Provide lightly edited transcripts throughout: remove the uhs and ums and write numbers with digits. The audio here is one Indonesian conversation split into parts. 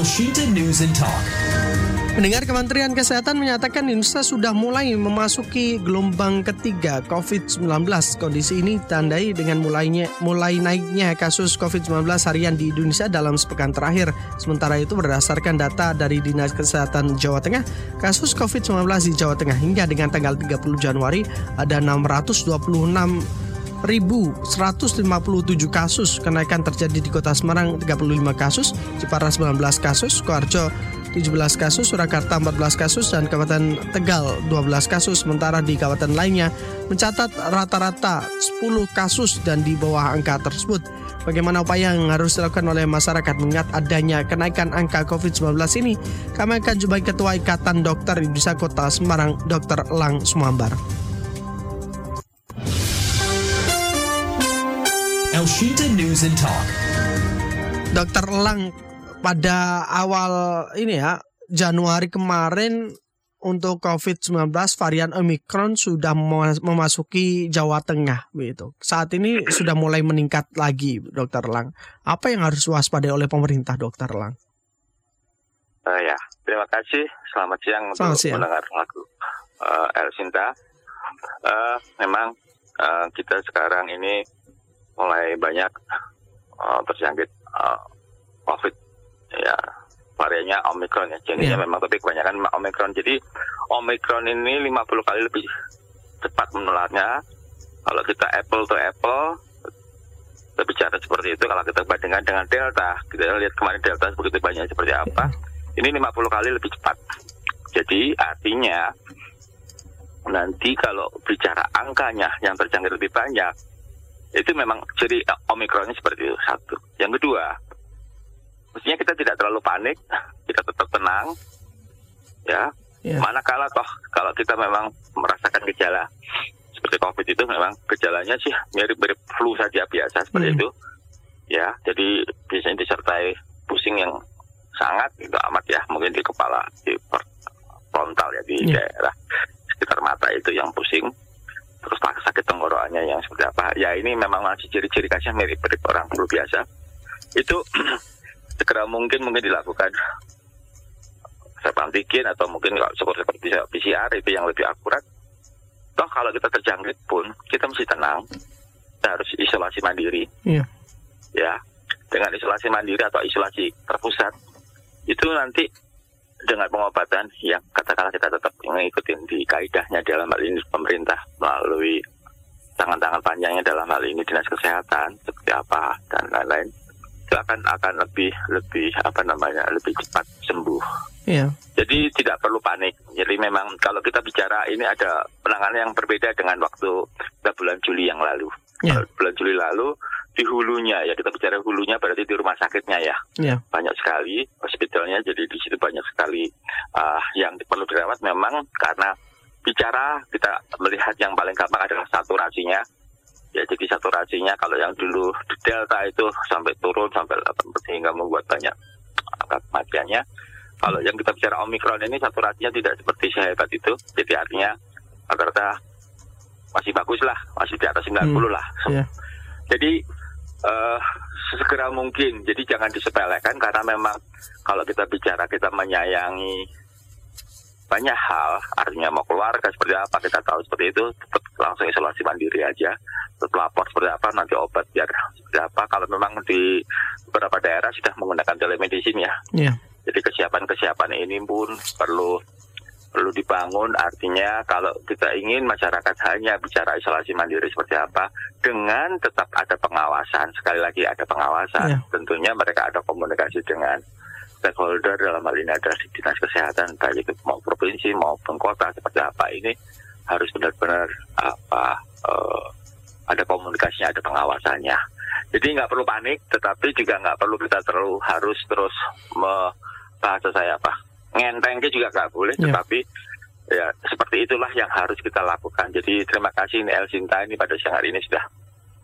Elshinta News and Talk. Pendengar, Kementerian Kesehatan menyatakan Indonesia sudah mulai memasuki gelombang ketiga COVID-19. Kondisi ini ditandai dengan mulai naiknya kasus COVID-19 harian di Indonesia dalam sepekan terakhir. Sementara itu, berdasarkan data dari Dinas Kesehatan Jawa Tengah, kasus COVID-19 di Jawa Tengah hingga dengan tanggal 30 Januari ada 626.157 kasus. Kenaikan terjadi di Kota Semarang 35 kasus, Cipanas 19 kasus, Sukoharjo 17 kasus, Surakarta 14 kasus, dan Kabupaten Tegal 12 kasus. Sementara di kabupaten lainnya mencatat rata-rata 10 kasus dan di bawah angka tersebut. Bagaimana upaya yang harus dilakukan oleh masyarakat mengingat adanya kenaikan angka COVID-19 ini? Kami akan jumpai Ketua Ikatan Dokter Indonesia Kota Semarang, Dr. Lang Sumambar. Elshinta News and Talk. Dr. Lang, pada awal Januari kemarin untuk COVID-19 varian Omikron sudah memasuki Jawa Tengah begitu. Saat ini sudah mulai meningkat lagi, Dr. Lang. Apa yang harus waspadai oleh pemerintah, Dr. Lang? Ya, terima kasih. Selamat siang untuk mendengar lagu Elshinta. Memang kita sekarang ini mulai banyak terjangkit COVID, ya, variannya Omikron, ya, jenisnya memang, tapi kebanyakan Omikron. Jadi Omikron ini 50 kali lebih cepat menularnya. Kalau kita apple to apple, kita bicara seperti itu. Kalau kita bandingkan dengan Delta, kita lihat kemarin Delta begitu banyak seperti apa. Ini 50 kali lebih cepat. Jadi artinya nanti kalau bicara angkanya yang terjangkit lebih banyak, itu memang ciri Omikronnya seperti itu, satu. Yang kedua, mestinya kita tidak terlalu panik, kita tetap tenang, ya. Manakala toh kalau kita memang merasakan gejala seperti COVID itu, memang gejalanya sih mirip-mirip flu saja, biasa seperti itu, ya. Jadi biasanya disertai pusing yang sangat itu amat, ya, mungkin di kepala, di frontal, ya, di daerah sekitar mata itu yang pusing. Terus sakit tenggorokannya yang seperti apa. Ya, ini memang masih ciri-ciri khasnya mirip-mirip orang flu biasa. Itu segera mungkin dilakukan swab antigen, atau mungkin kalau syukur seperti PCR itu yang lebih akurat. Toh kalau kita terjangkit pun kita mesti tenang. Kita harus isolasi mandiri. Ya, dengan isolasi mandiri atau isolasi terpusat, itu nanti dengan pengobatan yang katakanlah kita tetap mengikuti di kaidahnya dalam hal ini pemerintah melalui tangan-tangan panjangnya dalam hal ini Dinas Kesehatan seperti apa dan lain-lain, itu akan lebih cepat sembuh. Jadi tidak perlu panik. Jadi memang kalau kita bicara ini ada penanganan yang berbeda dengan waktu kita bulan Juli yang lalu. Bulan Juli lalu di hulunya, ya, kita bicara hulunya berarti di rumah sakitnya, ya. Banyak sekali hospitalnya, jadi di situ banyak sekali yang perlu dirawat. Memang karena bicara kita melihat yang paling gampang adalah saturasinya, ya. Jadi saturasinya kalau yang dulu di Delta itu sampai turun sampai 8% sehingga membuat banyak angka kematiannya. Kalau yang kita bicara Omikron ini saturasinya tidak seperti sehebat itu, jadi artinya rata-rata masih bagus lah, masih di atas 90 lah. Jadi segera mungkin, jadi jangan disepelekan, karena memang kalau kita bicara kita menyayangi banyak hal, artinya mau keluarga seperti apa, kita tahu seperti itu, tetap langsung isolasi mandiri aja, tetap lapor seperti apa, nanti obat biar seperti apa. Kalau memang di beberapa daerah sudah menggunakan telemedicine, ya. Jadi kesiapan-kesiapan ini pun perlu dibangun, artinya kalau kita ingin masyarakat hanya bicara isolasi mandiri seperti apa, dengan tetap ada pengawasan, sekali lagi ada pengawasan, tentunya mereka ada komunikasi dengan stakeholder dalam hal ini adalah Dinas Kesehatan, baik itu mau provinsi maupun kota seperti apa. Ini harus benar-benar ada komunikasinya, ada pengawasannya. Jadi nggak perlu panik, tetapi juga nggak perlu kita terlalu harus terus ngentengnya juga nggak boleh, tetapi ya seperti itulah yang harus kita lakukan. Jadi terima kasih Elshinta ini pada siang hari ini sudah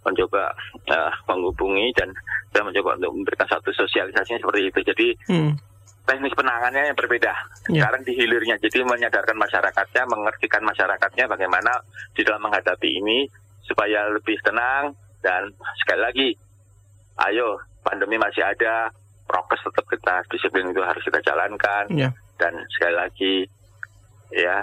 mencoba menghubungi dan sudah mencoba untuk memberikan satu sosialisasinya seperti itu. Jadi teknis penanganannya yang berbeda. Sekarang di hilirnya, jadi menyadarkan masyarakatnya, mengertikan masyarakatnya bagaimana di dalam menghadapi ini supaya lebih tenang. Dan sekali lagi, ayo, pandemi masih ada, prokes tetap kita disiplin itu harus kita jalankan. Yeah. Dan sekali lagi ya,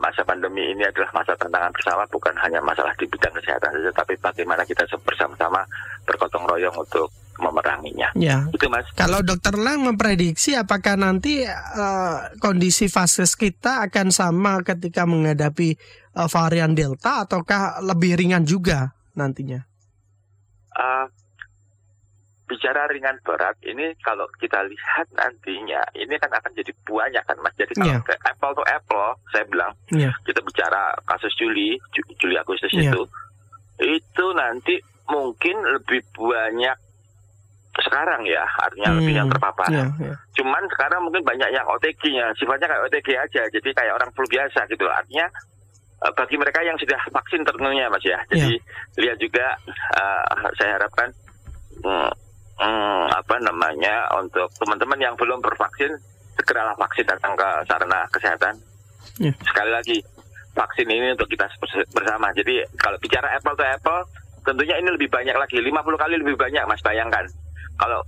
masa pandemi ini adalah masa tantangan bersama, bukan hanya masalah di bidang kesehatan saja, tapi bagaimana kita bersama-sama bergotong royong untuk memeranginya. Ya. Itu Mas. Kalau Dokter Lang memprediksi apakah nanti kondisi vaskes kita akan sama ketika menghadapi varian Delta ataukah lebih ringan juga nantinya? Bicara ringan berat ini kalau kita lihat nantinya ini kan akan jadi banyak kan Mas. Jadi kalau yeah. apple to apple saya bilang yeah. kita bicara kasus Juli Agustus yeah. itu nanti mungkin lebih banyak sekarang ya, artinya lebih yang terpapar. Yeah, yeah. Cuman sekarang mungkin banyak yang OTG-nya, sifatnya kayak OTG aja, jadi kayak orang flu biasa gitu. Artinya bagi mereka yang sudah vaksin tentunya Mas ya. Jadi yeah. lihat juga saya harapkan untuk teman-teman yang belum bervaksin, segeralah vaksin, datang ke sarana kesehatan. Yeah. Sekali lagi, vaksin ini untuk kita bersama. Jadi kalau bicara apple to apple, tentunya ini lebih banyak lagi, 50 kali lebih banyak Mas, bayangkan. Kalau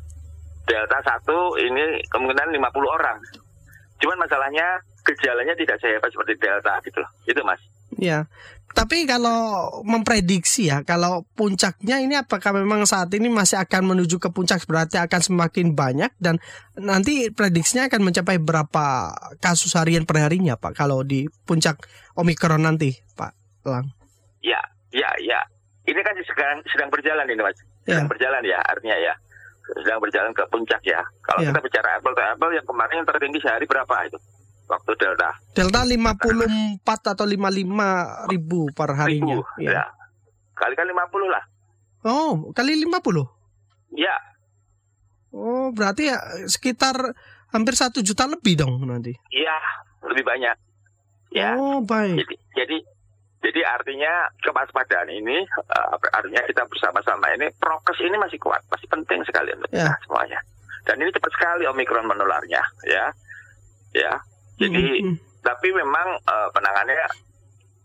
Delta 1 ini kemungkinan 50 orang. Cuman masalahnya gejalanya tidak sehebat seperti Delta gitu loh. Itu Mas. Ya. Tapi kalau memprediksi ya, kalau puncaknya ini apakah memang saat ini masih akan menuju ke puncak, berarti akan semakin banyak, dan nanti prediksinya akan mencapai berapa kasus harian perharinya Pak kalau di puncak Omikron nanti Pak Lang? Ya. Ini kan sedang berjalan ini Mas. Sedang ya. Berjalan ya artinya ya. Sedang berjalan ke puncak ya. Kalau kita bicara apple to apple, yang kemarin yang tertinggi sehari berapa itu? Waktu Delta. Delta 54 atau 55 ribu per harinya. Ya. Kali-kali 50 lah. Oh, kali 50? Ya. Oh, berarti ya sekitar hampir 1 juta lebih dong nanti. Iya, lebih banyak. Ya. Oh, baik. Jadi artinya kewaspadaan ini, artinya kita bersama-sama ini, prokes ini masih kuat, masih penting sekali untuk kita semuanya. Dan ini cepat sekali Omikron menularnya, ya. Jadi, tapi memang penanganannya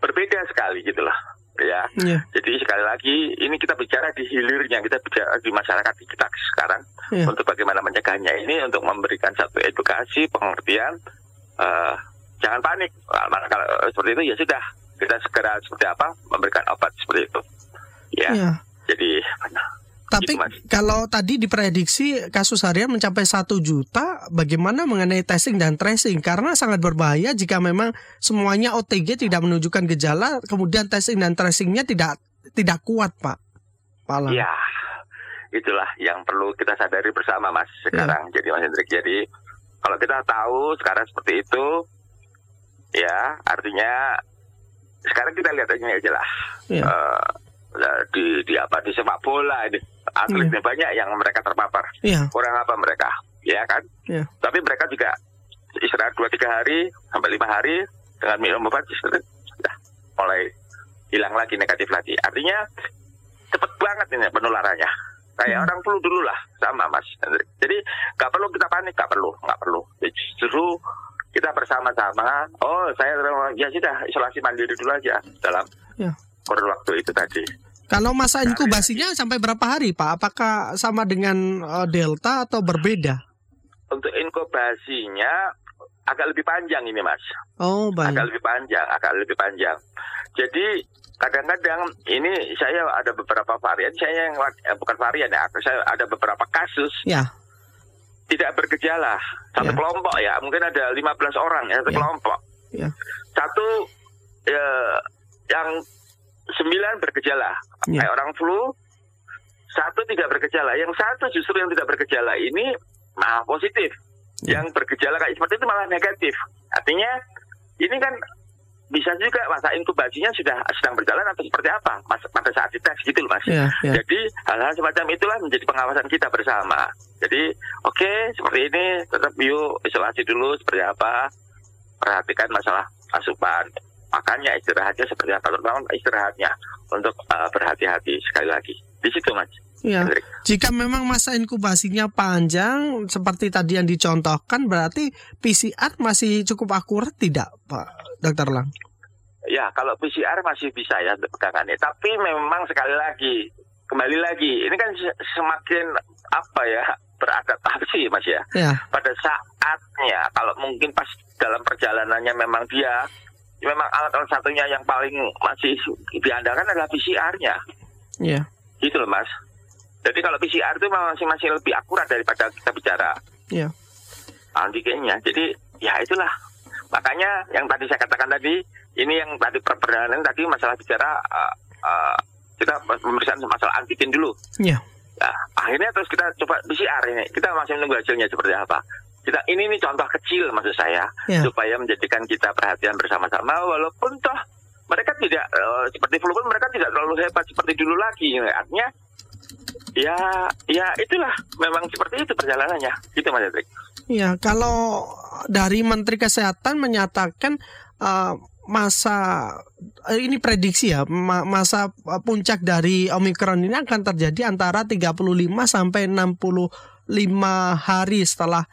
berbeda sekali gitulah, ya. Yeah. Jadi sekali lagi, ini kita bicara di hilirnya, kita bicara di masyarakat kita sekarang untuk bagaimana mencegahnya ini, untuk memberikan satu edukasi, pengertian, jangan panik. Kalau seperti itu ya sudah. Kita segera seperti apa memberikan obat seperti itu, ya. Jadi, tapi gitu, kalau tadi diprediksi kasus harian mencapai 1 juta, bagaimana mengenai testing dan tracing? Karena sangat berbahaya jika memang semuanya OTG tidak menunjukkan gejala, kemudian testing dan tracingnya tidak kuat, Pak Lang. Ya, itulah yang perlu kita sadari bersama, Mas. Sekarang, jadi Mas Hendrik, jadi kalau kita tahu sekarang seperti itu, ya artinya. Sekarang kita lihat aja lah di sepak bola ini atletnya banyak yang mereka terpapar kurang apa mereka ya kan tapi mereka juga istirahat 2-3 hari sampai 5 hari dengan minum obat sudah mulai hilang lagi negatif lagi, artinya cepet banget ini penularannya kayak orang flu dulu lah sama Mas. Jadi nggak perlu kita panik, nggak perlu justru kita bersama-sama, saya ya sudah isolasi mandiri dulu aja dalam kurun waktu itu tadi. Kalau masa inkubasinya sampai berapa hari Pak? Apakah sama dengan Delta atau berbeda? Untuk inkubasinya agak lebih panjang ini Mas. Oh baik. Agak lebih panjang. Jadi kadang-kadang ini saya ada beberapa varian, saya ada beberapa kasus. Ya. Tidak bergejala, satu kelompok ya, mungkin ada 15 orang ya, satu kelompok. Yeah. Satu yang 9 bergejala, kayak orang flu, satu tidak bergejala, yang satu justru yang tidak bergejala ini malah positif. Yeah. Yang bergejala kayak seperti itu malah negatif. Artinya ini kan bisa juga masa inkubasinya sudah sedang berjalan atau seperti apa, Mas, pada saat dites gitu loh Mas. Yeah, yeah. Jadi hal-hal semacam itulah menjadi pengawasan kita bersama. Jadi, oke, seperti ini, tetap yuk isolasi dulu seperti apa, perhatikan masalah asupan, makannya, istirahatnya seperti apa, terutama istirahatnya untuk berhati-hati sekali lagi. Di situ, Mas. Ya. Jika memang masa inkubasinya panjang, seperti tadi yang dicontohkan, berarti PCR masih cukup akurat tidak, Pak Dr. Lang? Ya, kalau PCR masih bisa ya untuk pegangannya. Tapi memang sekali lagi, kembali lagi, ini kan semakin apa ya, beradaptasi Mas ya. Yeah. Pada saatnya, kalau mungkin pas dalam perjalanannya memang dia, memang alat satunya yang paling masih diandalkan adalah PCR-nya. Iya. Yeah. Gitu loh Mas. Jadi kalau PCR itu masih lebih akurat daripada kita bicara. Iya. Yeah. Antigennya. Jadi ya itulah. Makanya yang tadi saya katakan tadi, ini yang tadi perbedaan tadi masalah bicara kita pemeriksaan masalah antigen dulu. Iya. Yeah. Nah, akhirnya terus kita coba PCR ini. Kita masih menunggu hasilnya seperti apa. Kita ini contoh kecil maksud saya, yeah, supaya menjadikan kita perhatian bersama-sama, walaupun toh mereka tidak seperti flu pun mereka tidak terlalu hebat seperti dulu lagi. Artinya ya itulah memang seperti itu perjalanannya. Gitu Mas Hendrik. Ya, kalau dari Menteri Kesehatan menyatakan masa ini prediksi ya, masa puncak dari Omikron ini akan terjadi antara 35 sampai 65 hari setelah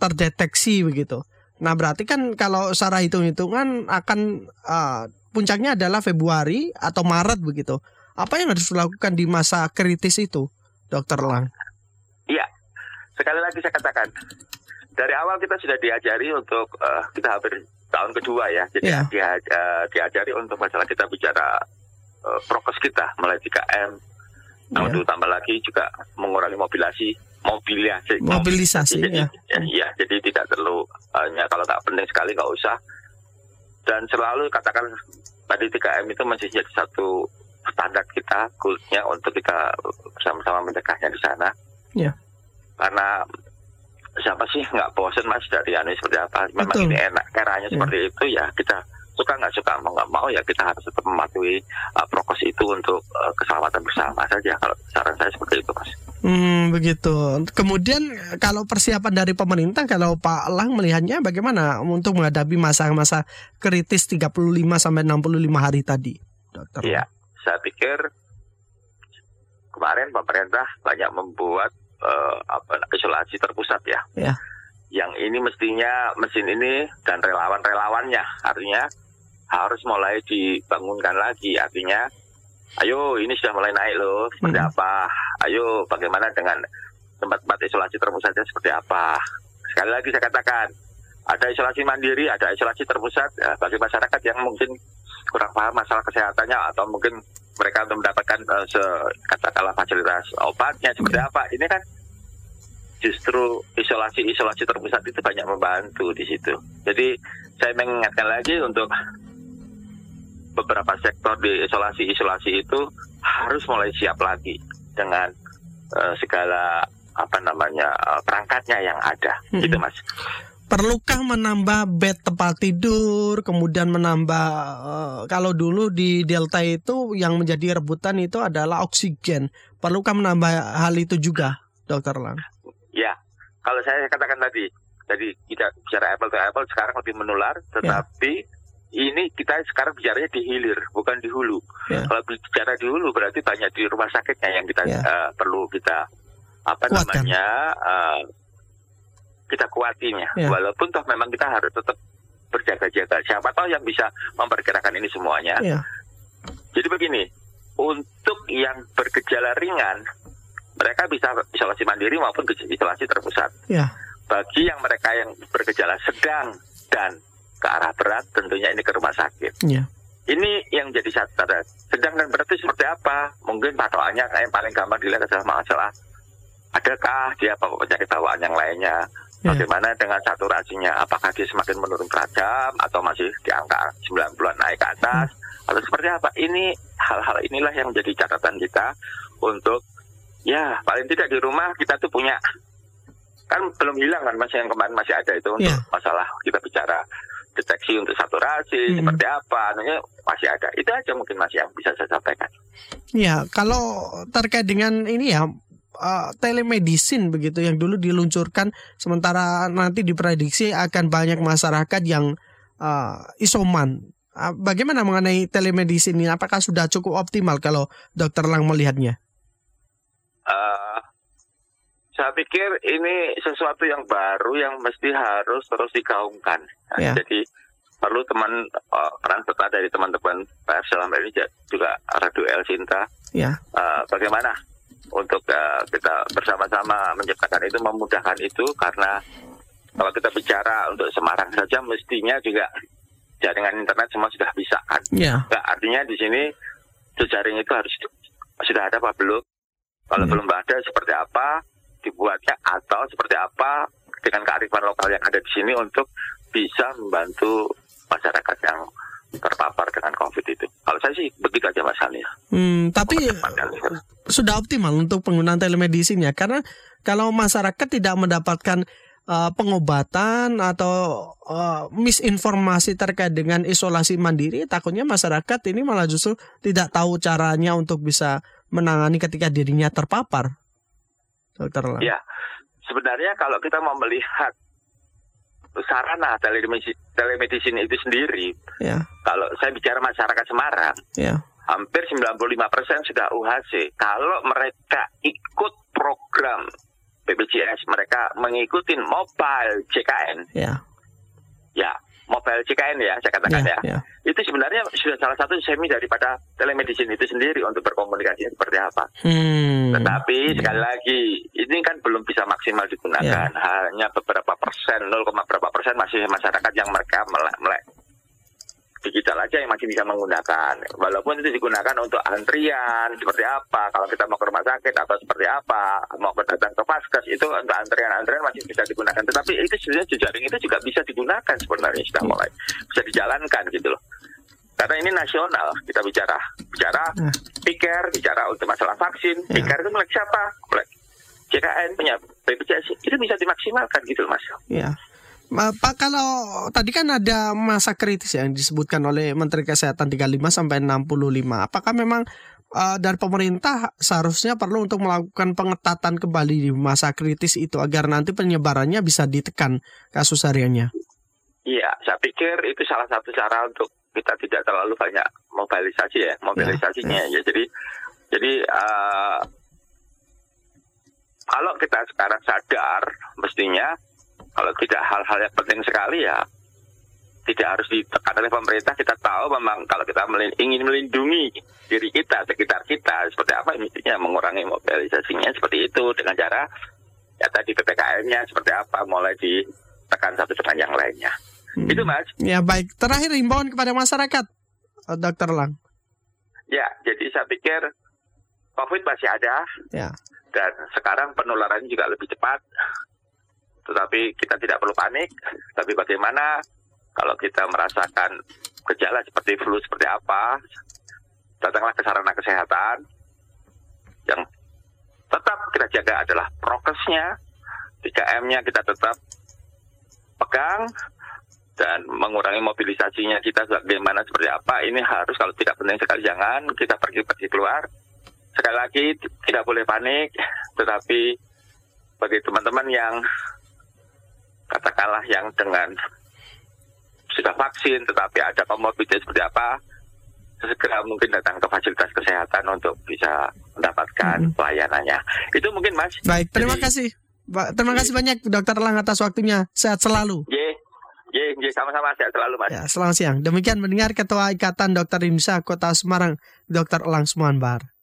terdeteksi begitu. Nah, berarti kan kalau secara hitung-hitungan akan puncaknya adalah Februari atau Maret begitu. Apa yang harus dilakukan di masa kritis itu, Dokter Lang? Iya. Sekali lagi saya katakan, dari awal kita sudah diajari untuk kita hampir tahun kedua ya, jadi yeah, diajari untuk masalah kita bicara prokes kita mulai 3M, yeah, untuk tambah lagi juga mengurangi mobilisasi. Jadi, ya, jadi tidak terlalu kalau nggak penting sekali nggak usah, dan selalu katakan tadi 3M itu masih jadi satu standar kita, goalnya untuk kita bersama-sama mendekatnya di sana. Yeah. Karena siapa sih nggak bosen Mas dari seperti apa? Memang betul, ini enak caranya seperti itu ya, kita suka nggak suka, mau nggak mau ya kita harus tetap mematuhi prokes itu untuk keselamatan bersama saja. Kalau saran saya seperti itu Mas. Begitu. Kemudian kalau persiapan dari pemerintah, kalau Pak Lang melihatnya bagaimana untuk menghadapi masa-masa kritis 35 sampai 65 hari tadi, Dokter? Iya, saya pikir kemarin pemerintah banyak membuat isolasi terpusat ya. Yeah. Yang ini mestinya mesin ini dan relawan-relawannya artinya harus mulai dibangunkan lagi, artinya ayo ini sudah mulai naik loh seperti apa, ayo bagaimana dengan tempat-tempat isolasi terpusatnya seperti apa. Sekali lagi saya katakan, ada isolasi mandiri, ada isolasi terpusat bagi masyarakat yang mungkin kurang paham masalah kesehatannya atau mungkin mereka untuk mendapatkan katakanlah fasilitas obatnya seperti apa. Ini kan justru isolasi terpusat itu banyak membantu di situ. Jadi saya mengingatkan lagi untuk beberapa sektor di isolasi itu harus mulai siap lagi dengan segala perangkatnya yang ada. Gitu Mas. Perlukah menambah bed tempat tidur, kemudian menambah kalau dulu di Delta itu yang menjadi rebutan itu adalah oksigen. Perlukah menambah hal itu juga, Dokter Lang? Ya, kalau saya katakan tadi kita bicara apple to apple sekarang lebih menular, tetapi ini kita sekarang bicaranya di hilir, bukan di hulu. Ya. Kalau bicara di hulu berarti banyak di rumah sakitnya yang kita perlu kita kita kuatinya, walaupun toh memang kita harus tetap berjaga-jaga. Siapa tahu yang bisa memperkirakan ini semuanya. Yeah. Jadi begini, untuk yang bergejala ringan, mereka bisa isolasi mandiri maupun isolasi terpusat. Yeah. Bagi yang mereka yang bergejala sedang dan ke arah berat, tentunya ini ke rumah sakit. Yeah. Ini yang jadi syarat. Sedang dan berat itu seperti apa? Mungkin patokannya yang paling gampang dilihat adalah masalah, adakah dia penyakit bawaan yang lainnya? Bagaimana dengan saturasinya? Apakah dia semakin menurun tajam atau masih di angka 90-an naik ke atas? Atau seperti apa? Ini hal-hal inilah yang menjadi catatan kita untuk paling tidak di rumah kita tuh punya, kan belum hilang kan Mas yang kemarin masih ada itu untuk masalah kita bicara deteksi untuk saturasi seperti apa, masih ada. Itu aja mungkin Mas yang bisa saya sampaikan. Ya, kalau terkait dengan ini ya, telemedicine begitu yang dulu diluncurkan, sementara nanti diprediksi akan banyak masyarakat yang isoman. Bagaimana mengenai telemedicine ini? Apakah sudah cukup optimal kalau Dokter Lang melihatnya? Saya pikir ini sesuatu yang baru yang mesti harus terus digaungkan. Jadi Lalu peran serta dari teman-teman Pak Faisal Mardijat juga Arduel Sinta. Ya. Bagaimana untuk kita bersama-sama menciptakan itu, memudahkan itu, karena kalau kita bicara untuk Semarang saja mestinya juga jaringan internet semua sudah bisa kan? Ya. Nah, artinya di sini jejaring itu harus sudah ada apa belum? Kalau belum ada, seperti apa dibuatnya atau seperti apa dengan kearifan lokal yang ada di sini untuk bisa membantu masyarakat yang terpapar dengan COVID itu. Kalau saya sih begitu aja Mas Hani. Tapi sudah optimal untuk penggunaan telemedicine ya, karena kalau masyarakat tidak mendapatkan pengobatan atau misinformasi terkait dengan isolasi mandiri, takutnya masyarakat ini malah justru tidak tahu caranya untuk bisa menangani ketika dirinya terpapar. Dokter Lang. Ya, sebenarnya kalau kita mau melihat sarana telemedicine itu sendiri, ya. Kalau saya bicara masyarakat Semarang, ya. Hampir 95% sudah UHC. Kalau mereka ikut program BPJS, mereka mengikuti mobile JKN. Ya. Ya, mobile JKN ya, saya katakan ya. Itu sebenarnya sudah salah satu semi daripada telemedicine itu sendiri untuk berkomunikasi seperti apa. Tetapi sekali lagi, ini kan belum bisa maksimal digunakan. Hanya beberapa persen, 0,% masih masyarakat yang mereka melek digital aja yang masih bisa menggunakan. Walaupun itu digunakan untuk antrian seperti apa, kalau kita mau ke rumah sakit atau seperti apa, mau datang ke vaskes, itu untuk antrian masih bisa digunakan. Tetapi itu sebenarnya jejaring itu juga bisa digunakan sebenarnya, sudah mulai bisa dijalankan gitu loh. Karena ini nasional, kita bicara piker, bicara untuk masalah vaksin, piker itu milik siapa? Milik JKN, punya BPJS, itu bisa dimaksimalkan gitu loh Mas. Iya. Pak, kalau tadi kan ada masa kritis yang disebutkan oleh Menteri Kesehatan 35-65. Apakah memang dari pemerintah seharusnya perlu untuk melakukan pengetatan kembali di masa kritis itu agar nanti penyebarannya bisa ditekan kasus hariannya? Iya, saya pikir itu salah satu cara untuk kita tidak terlalu banyak mobilisasinya. Ya, jadi kalau kita sekarang sadar mestinya. Kalau tidak hal-hal yang penting sekali ya tidak harus ditekan oleh pemerintah. Kita tahu memang kalau kita ingin melindungi diri kita, sekitar kita, seperti apa mestinya mengurangi mobilisasinya seperti itu dengan cara ya tadi PPKM-nya seperti apa, mulai ditekan satu dengan yang lainnya. Itu Mas. Ya baik, terakhir himbauan kepada masyarakat, Dr. Lang. Ya, jadi saya pikir COVID masih ada dan sekarang penularannya juga lebih cepat. Tetapi kita tidak perlu panik, tapi bagaimana kalau kita merasakan gejala seperti flu seperti apa, datanglah ke sarana kesehatan. Yang tetap kita jaga adalah prokesnya, 3M-nya kita tetap pegang, dan mengurangi mobilisasinya kita bagaimana seperti apa, ini harus kalau tidak penting sekali jangan, kita pergi keluar. Sekali lagi tidak boleh panik, tetapi bagi teman-teman yang katakanlah yang dengan sudah vaksin tetapi ada komorbidnya seperti apa, segera mungkin datang ke fasilitas kesehatan untuk bisa mendapatkan pelayanannya. Itu mungkin Mas. Baik, terima kasih. Terima kasih banyak Dr. Lang atas waktunya. Sehat selalu. Nggih, sama-sama, sehat selalu Mas. Ya, selamat siang. Demikian mendengar Ketua Ikatan Dokter Indonesia Kota Semarang, Dr. Lang Sumambar.